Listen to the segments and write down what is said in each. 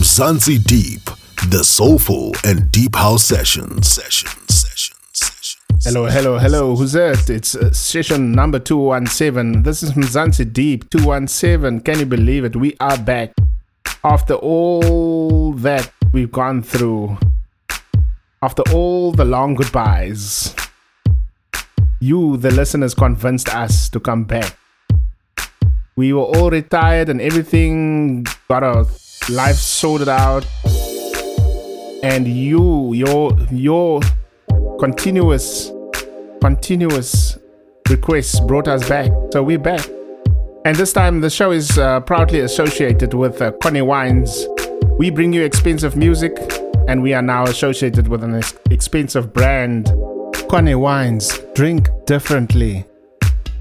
Mzansi Deep, the soulful and deep house session. Hello, who's that? It's session number 217. This is Mzansi Deep 217. Can you believe it? We are back after all that we've gone through, after all the long goodbyes. You, the listeners, convinced us to come back. We were all retired and everything, got our life sorted out. And your continuous requests brought us back. So we're back. And this time the show is proudly associated with Koni Wines. We bring you expensive music, and we are now associated with an expensive brand, Koni Wines. Drink differently.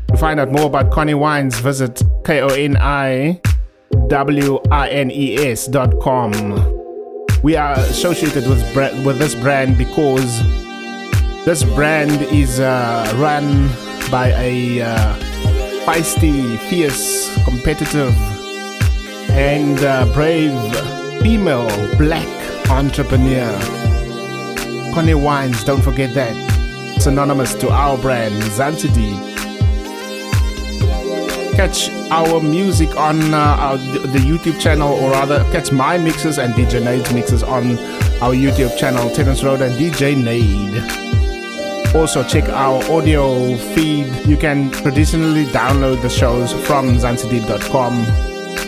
To find out more about Koni Wines, visit koniwines.com. We are associated with this brand because this brand is run by a feisty, fierce, competitive, and brave female black entrepreneur. Koni Wines, don't forget that. Synonymous to our brand, Zansidi. Catch our music on the YouTube channel, or rather, catch my mixes and DJ Nade's mixes on our YouTube channel, Terrence Roda and DJ Nade. Also, check our audio feed. You can traditionally download the shows from Zansidi.com,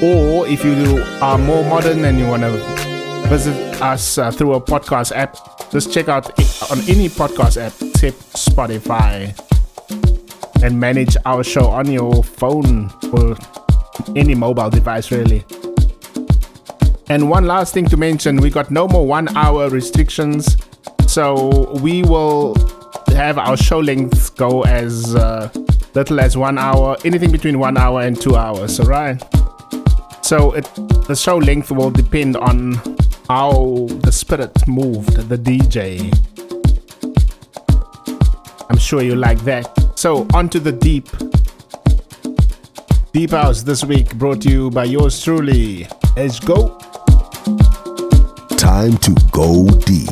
or if you are more modern and you want to visit us through a podcast app, just check out on any podcast app except Spotify, and manage our show on your phone or any mobile device, really. And one last thing to mention, we got no more 1 hour restrictions, so we will have our show lengths go as little as 1 hour, anything between 1 hour and 2 hours, all right? So the show length will depend on how the spirit moved, the DJ. I'm sure you like that. So, on to the Deep House this week, brought to you by yours truly. Let's go. Time to go deep.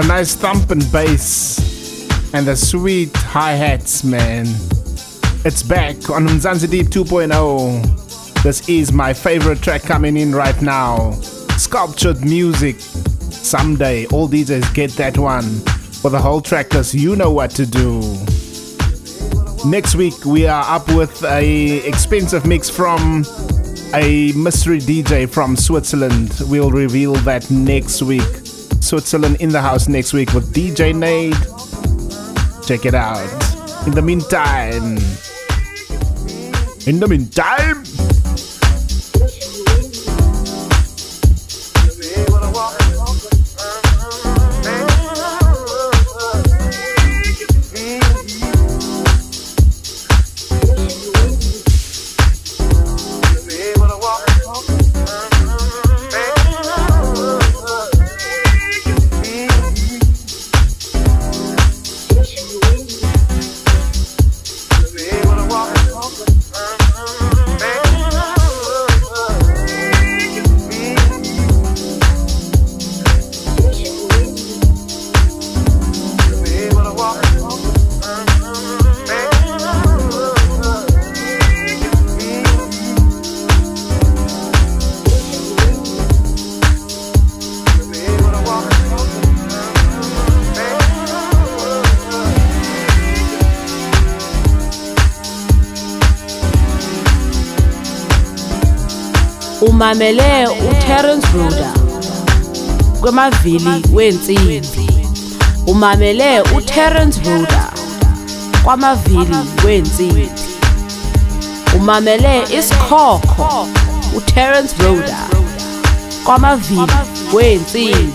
The nice thumping bass and the sweet hi-hats, man. It's back on Mzansi Deep 2.0. This is my favorite track coming in right now. Sculptured Music. Someday, all DJs get that one. For the whole track list, you know what to do. Next week, we are up with a expensive mix from a mystery DJ from Switzerland. We'll reveal that next week. Switzerland in the house next week with DJ Nade. Check it out. In the meantime. Mamele uTerrence Roda kwamavili wensimbi. Umamele uTerrence Roda kwamavili wensimbi. Umamele isikhokho uTerrence Roda kwamavili wensimbi.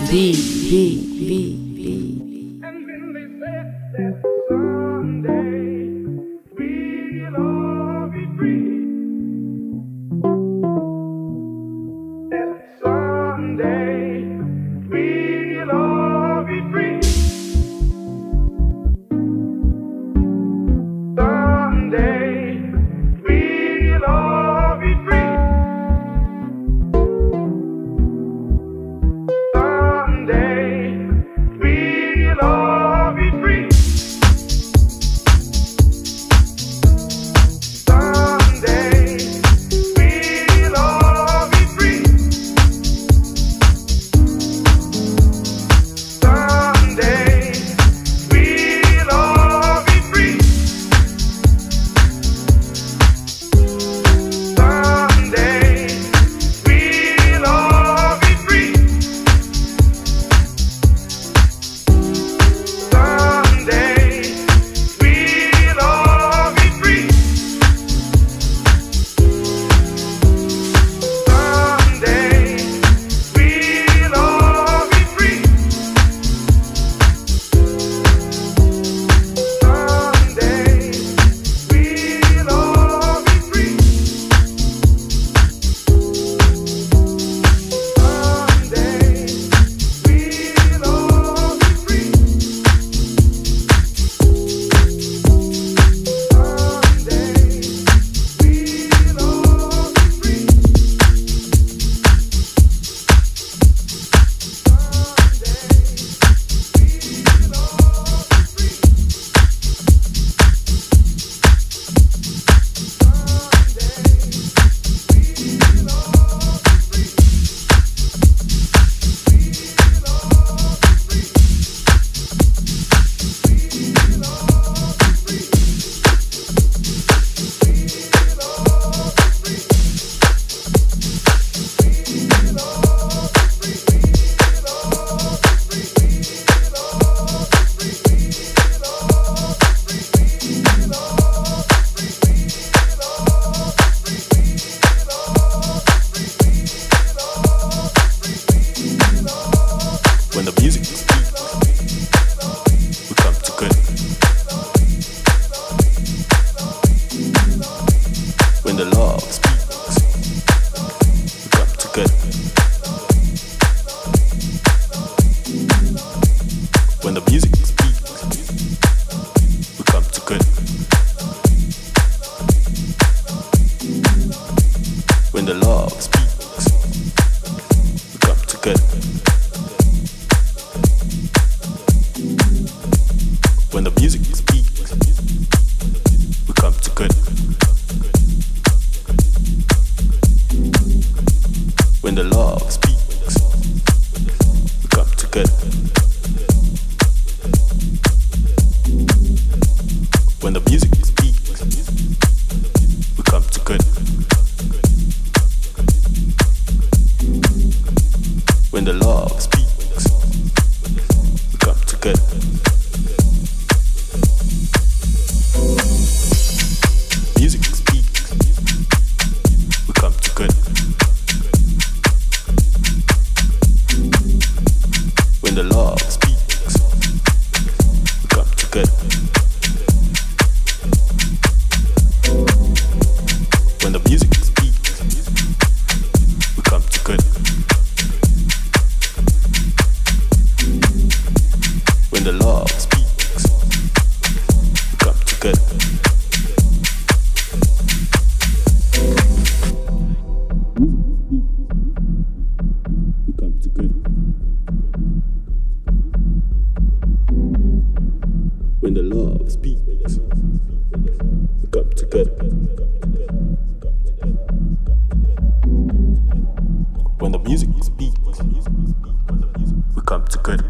the music is beat, we come to good.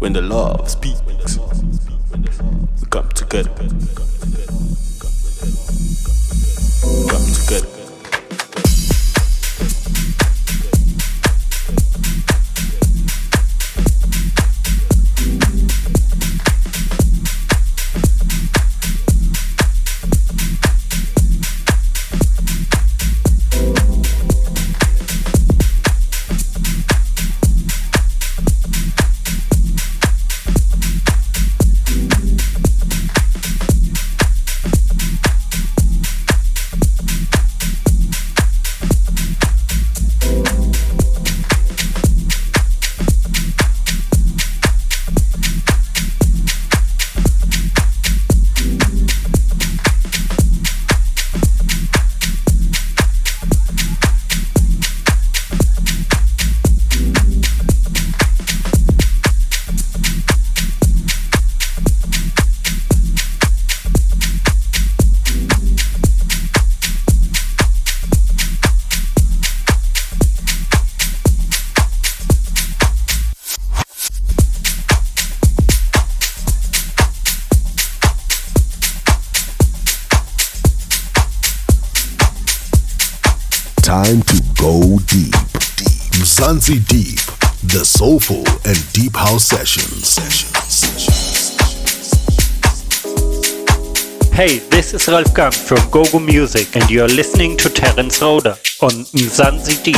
When the love speaks, we come to good. Come to good. Time to go deep. Mzansi Deep, the soulful and deep house sessions. Hey, this is Ralf Gang from GoGo Music, and you're listening to Terrence Roda on Mzansi Deep.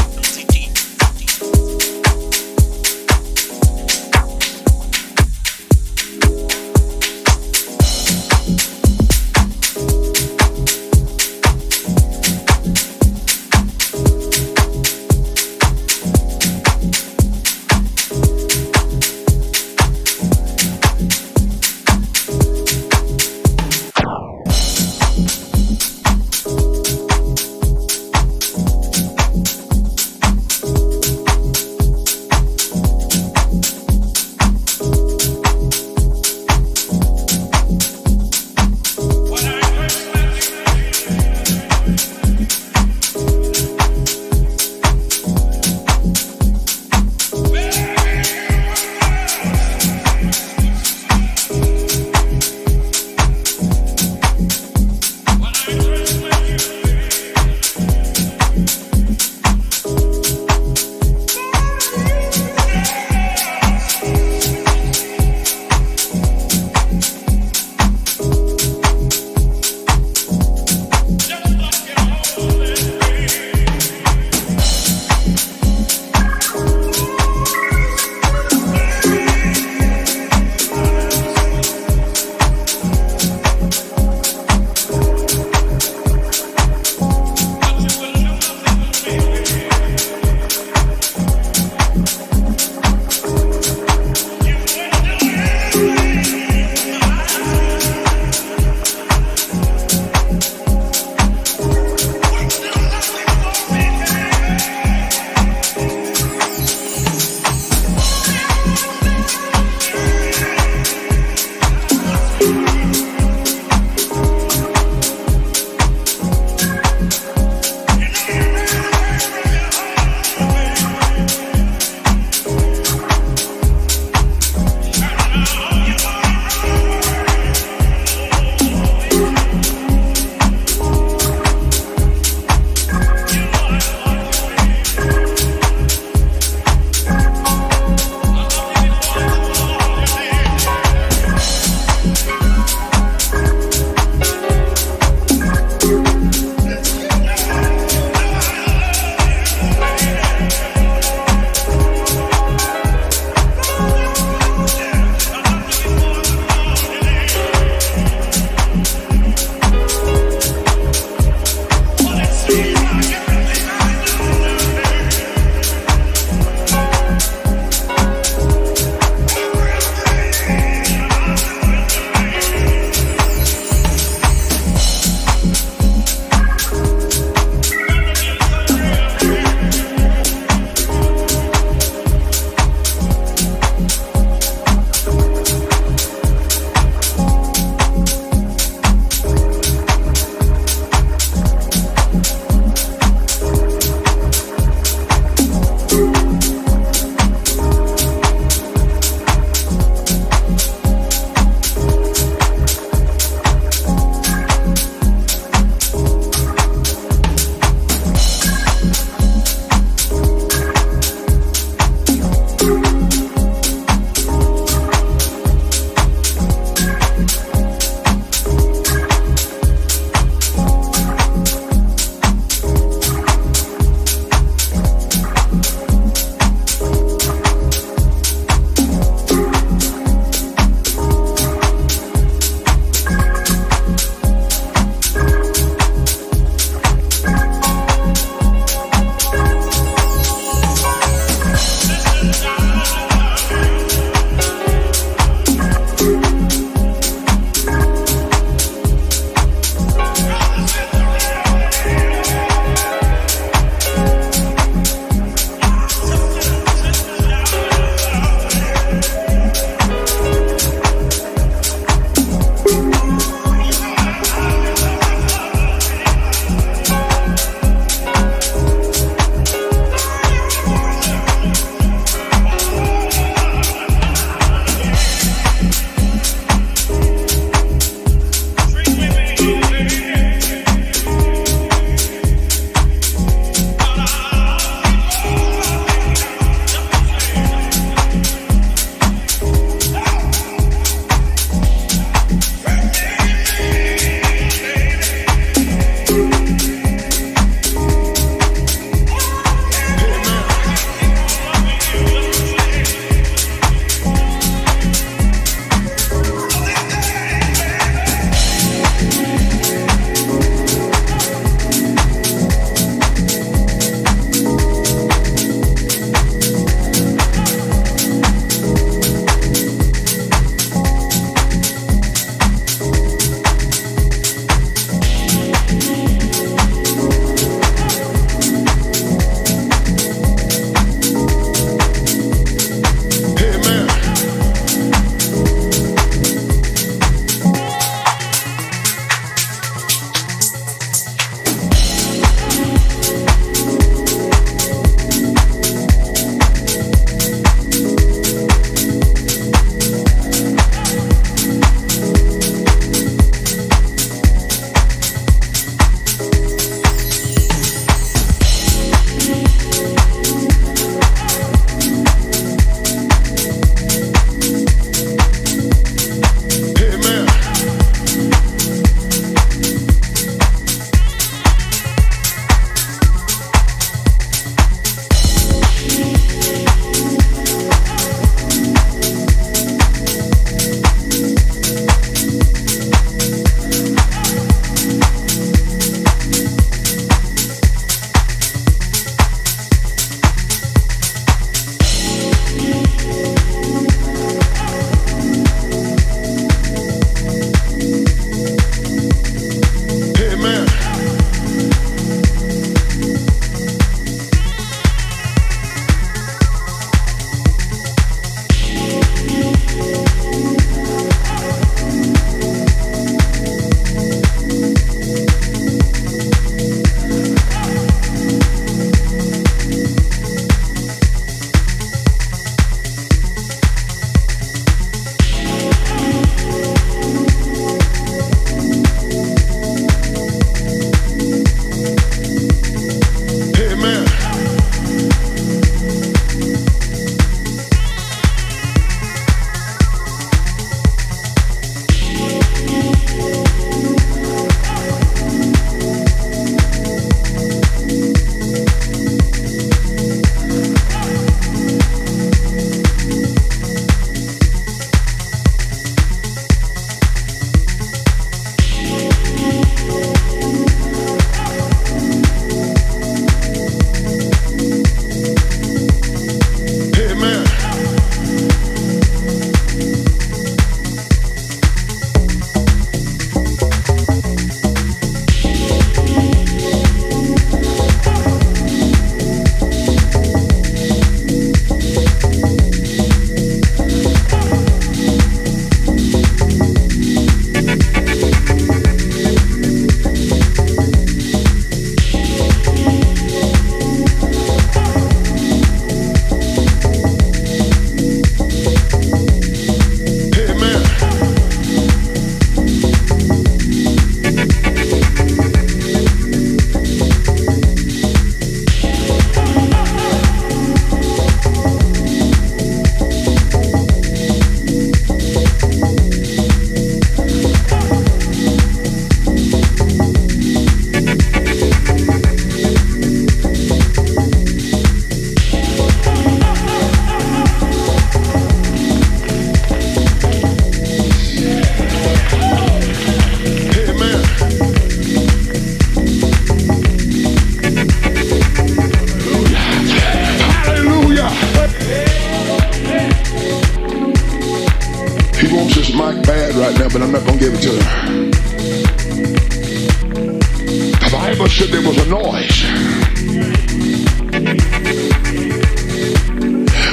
The Bible said there was a noise.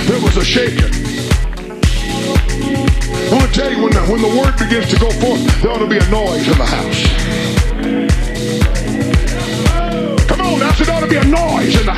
There was a shaking. I'm going to tell you, when the word begins to go forth, there ought to be a noise in the house. Come on, that's it, ought to be a noise in the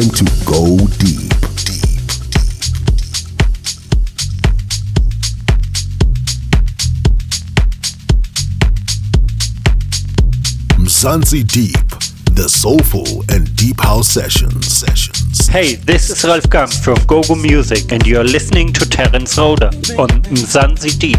time to go deep. Mzansi Deep, the soulful and deep house sessions. Hey, this is Ralf Gang from GoGo Music, and you're listening to Terrence Roda on Mzansi Deep.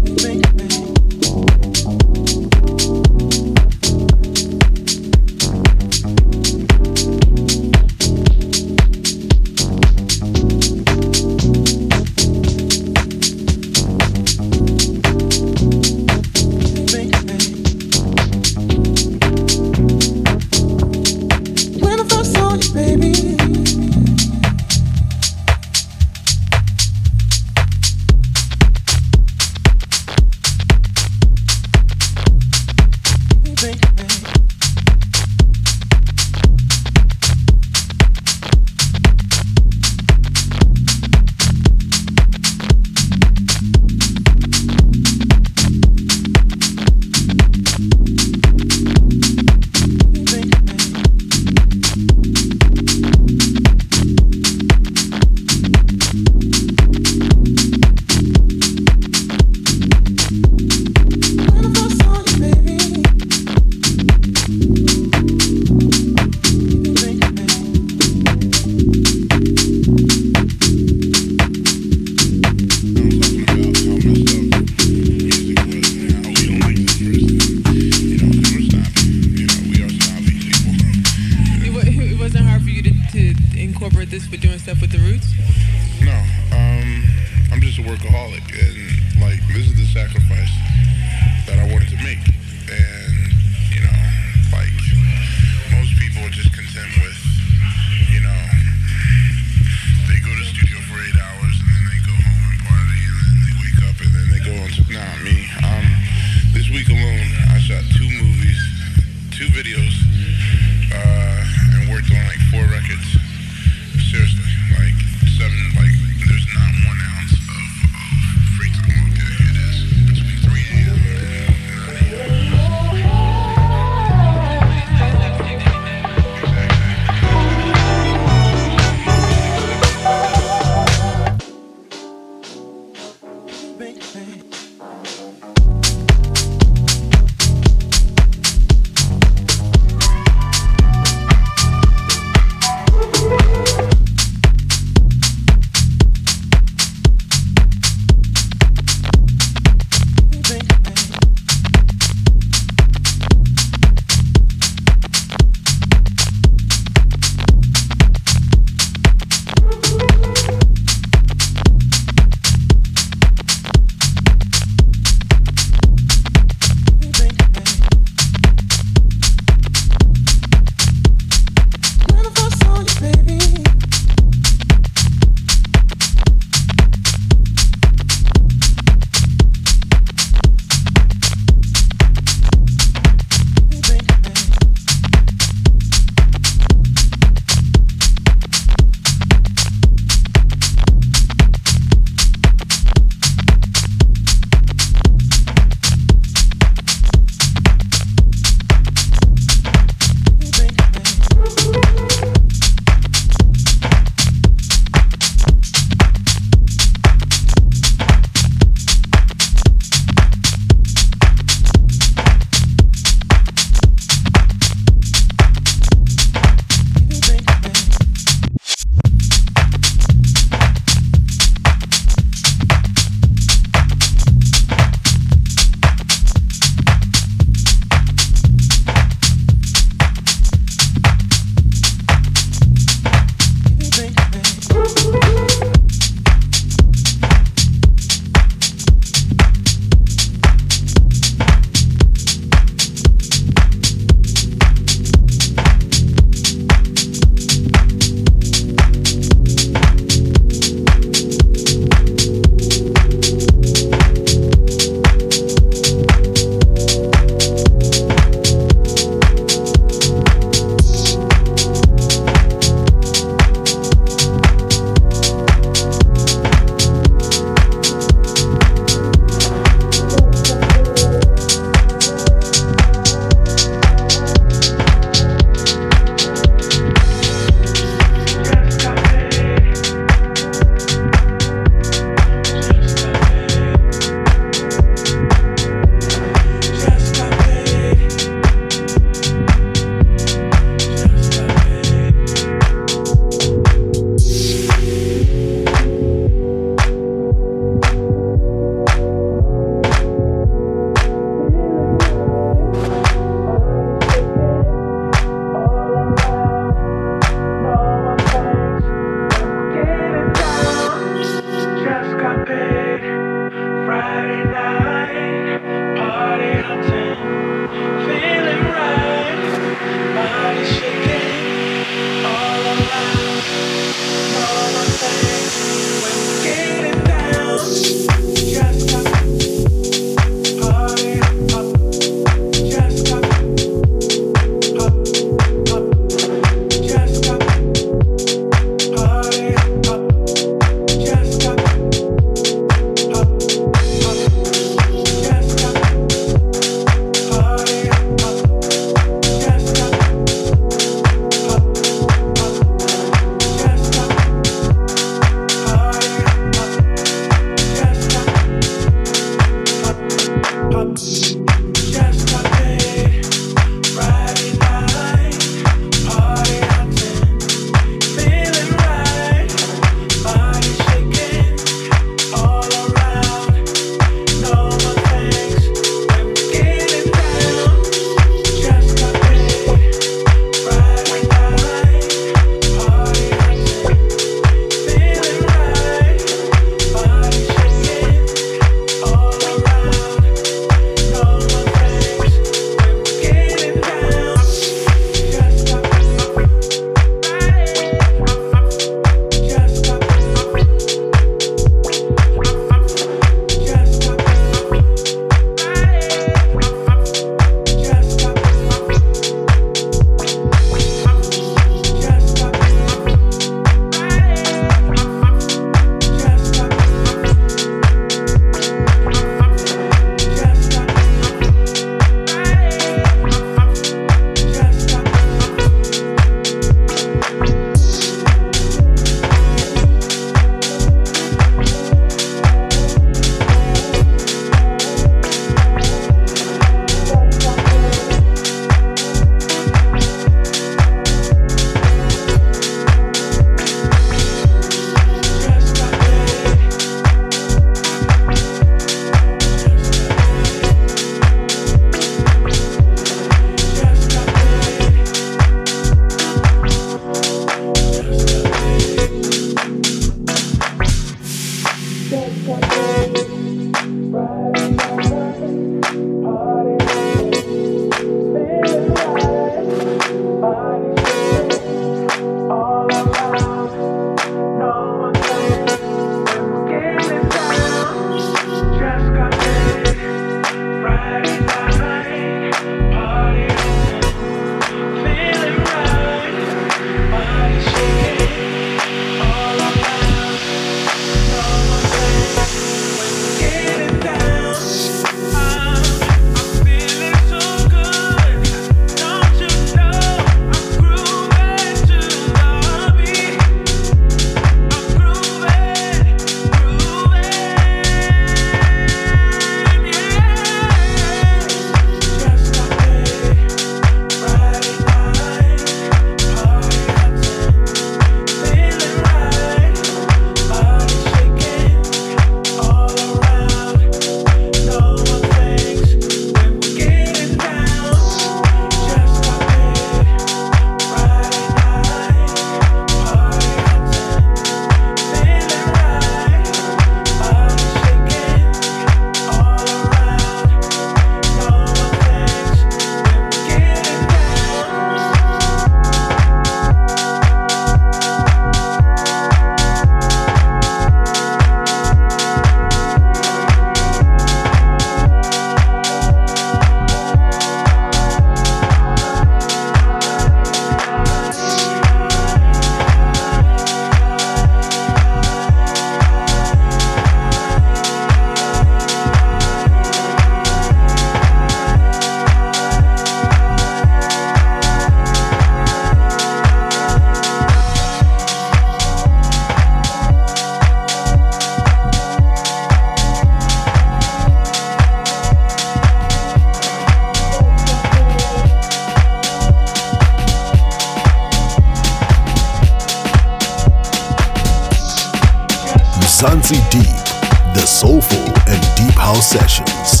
Mzansi Deep, the soulful and deep house sessions.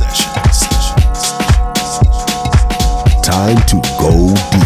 Time to go deep.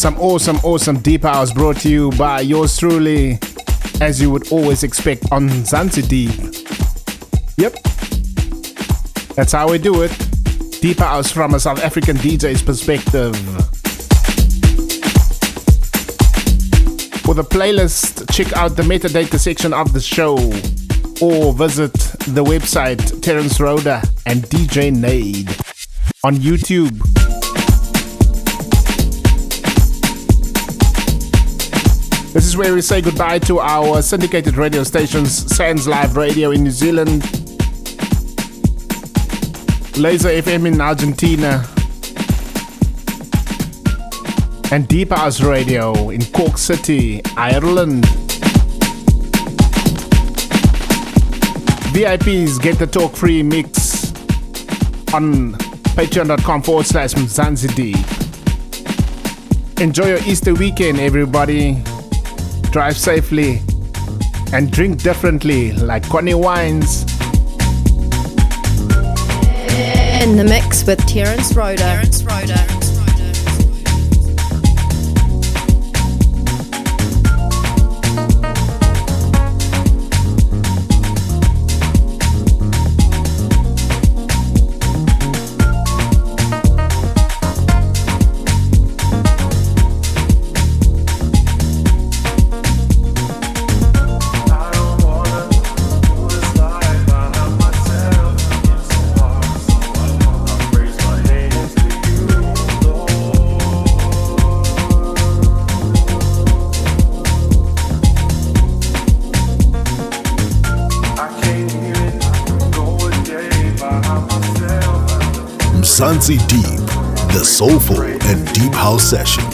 Some awesome Deep House brought to you by yours truly, as you would always expect on Mzansi Deep. Yep, that's how we do it. Deep House from a South African DJ's perspective. For the playlist, check out the metadata section of the show or visit the website Terrence Roda and DJ Nade on YouTube. This is where we say goodbye to our syndicated radio stations, Sands Live Radio in New Zealand, Laser FM in Argentina, and Deep House Radio in Cork City, Ireland. VIPs get the talk free mix on patreon.com/Mzansi. Enjoy your Easter weekend, everybody. Drive safely and drink differently, like Koni Wines. In the mix with Terrence Roda. Terrence Roda. Mzansi Deep, the soulful and deep house session.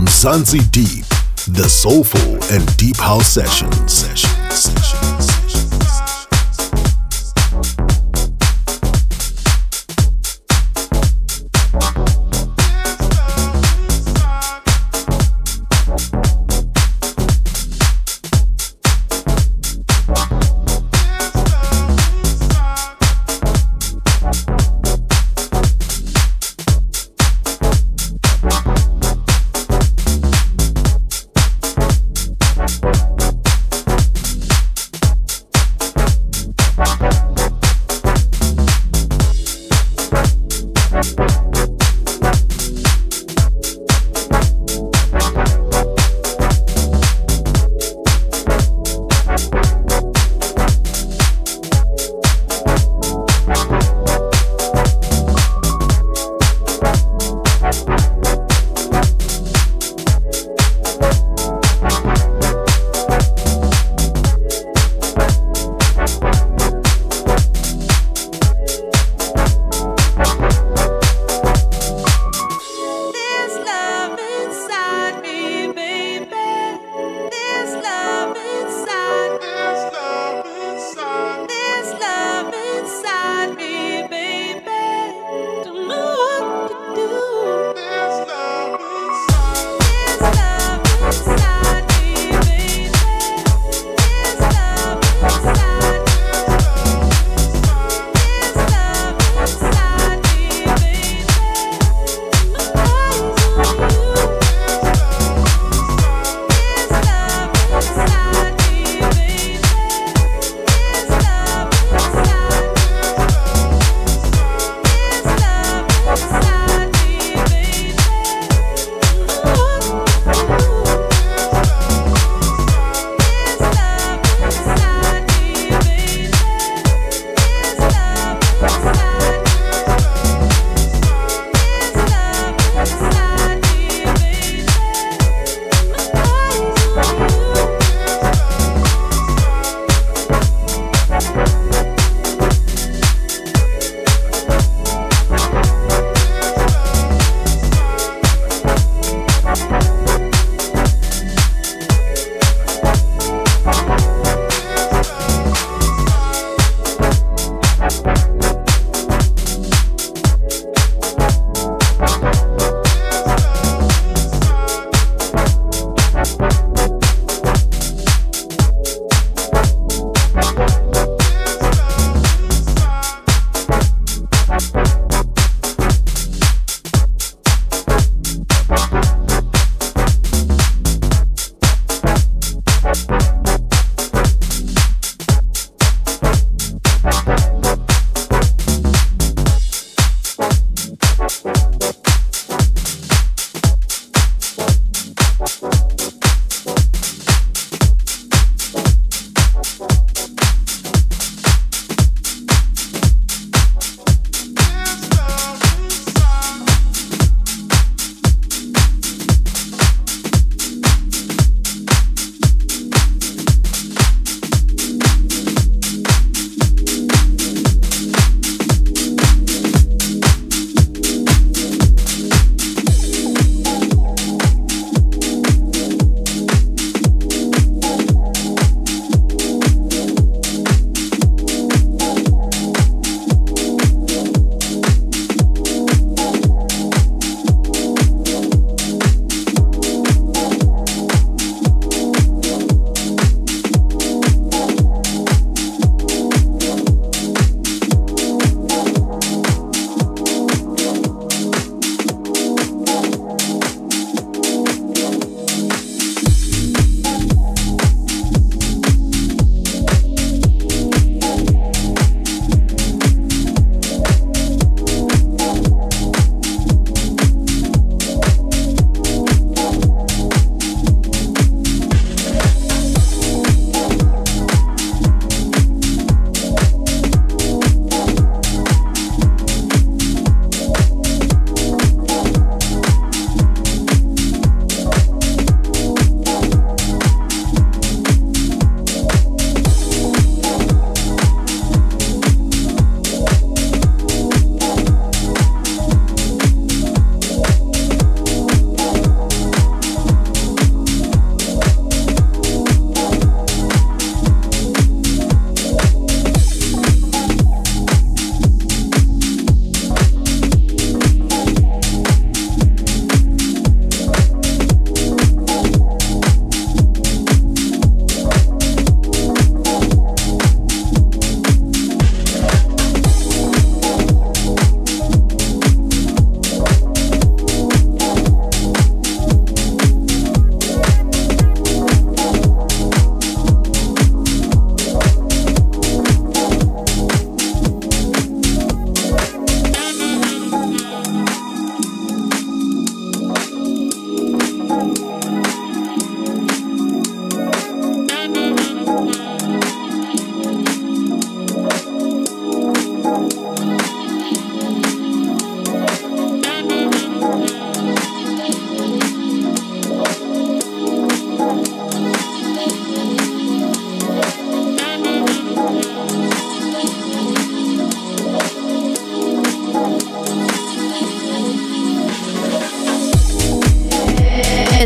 Mzansi Deep, the soulful and deep house sessions.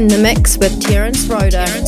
in the mix with Terrence Roda. With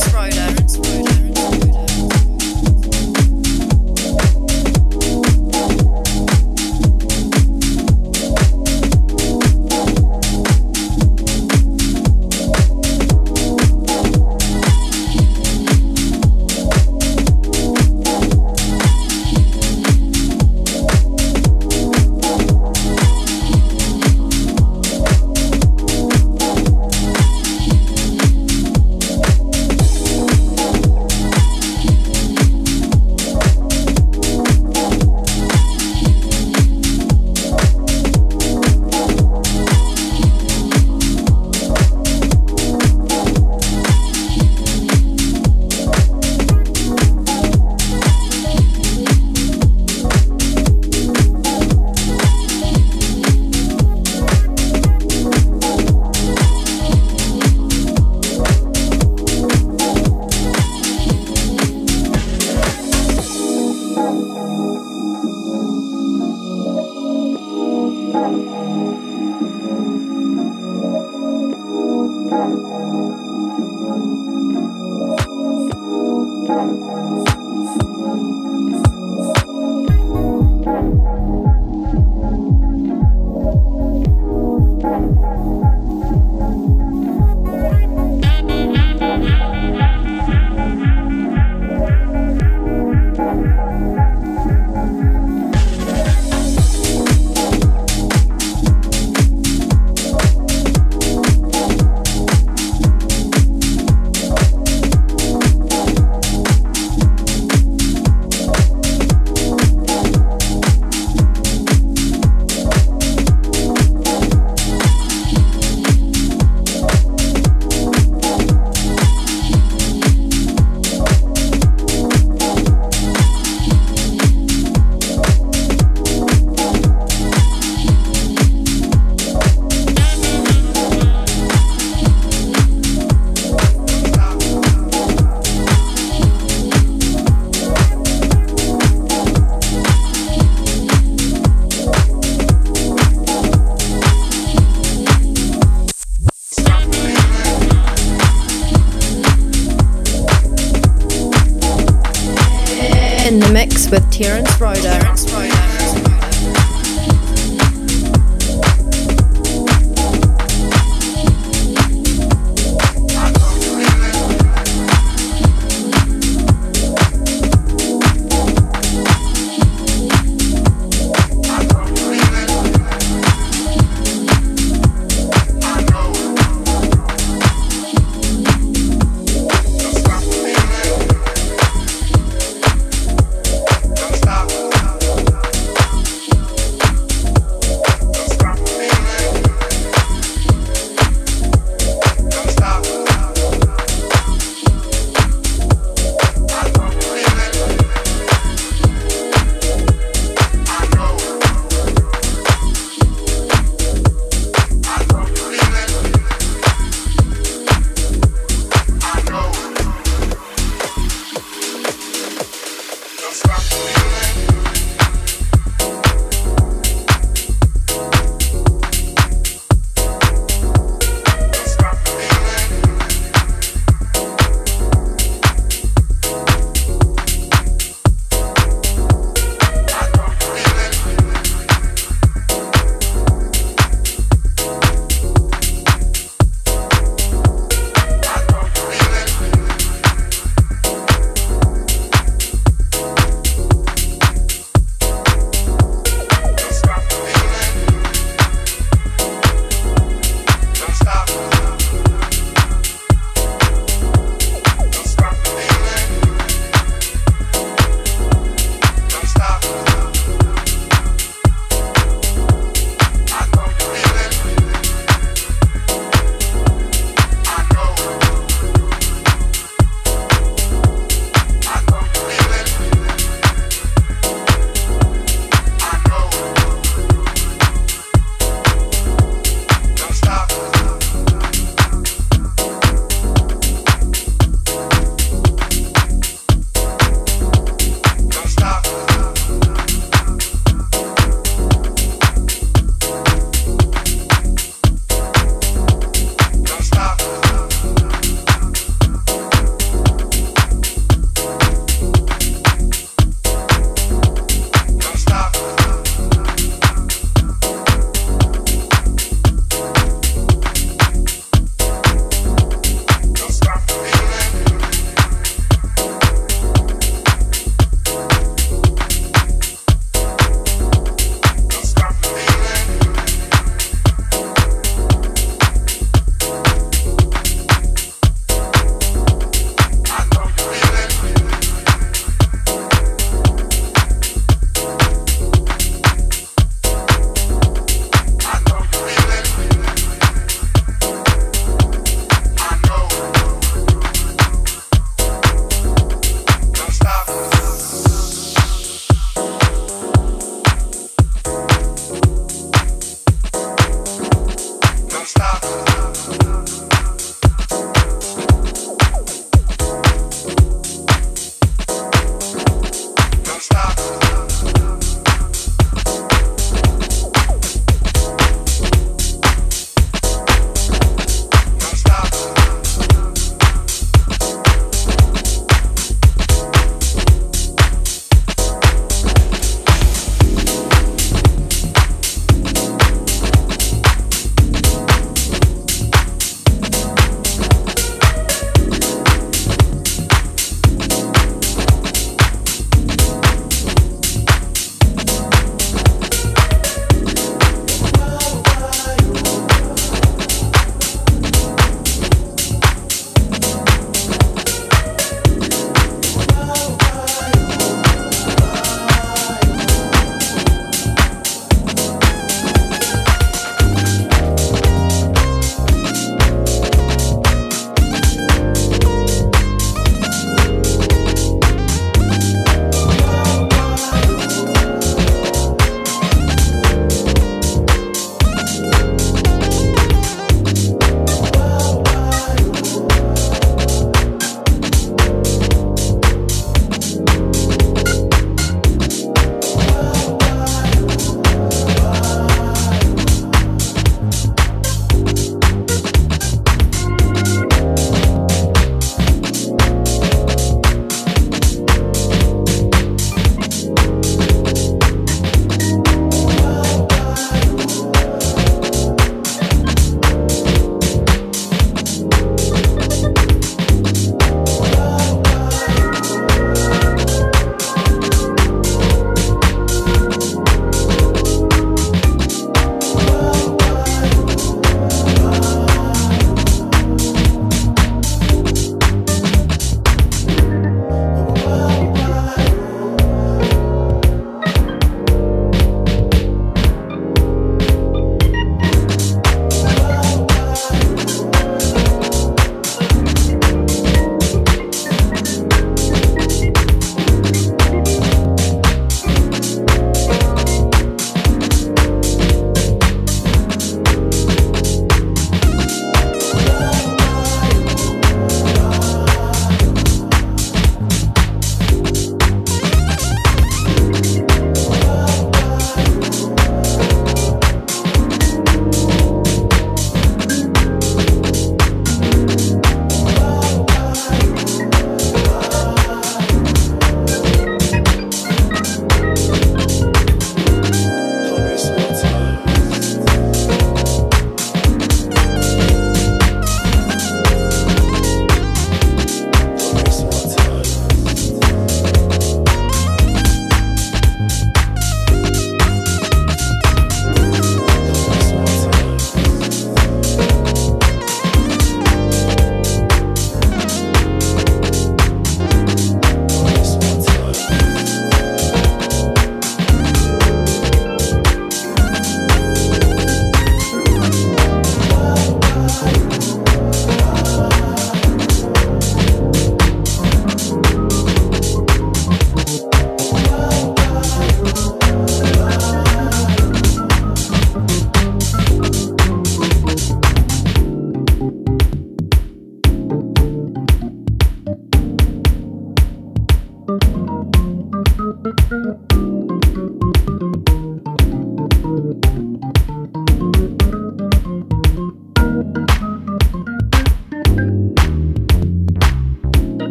Terrence Roda.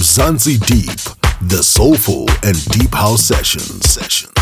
Mzansi Deep, the soulful and deep house session.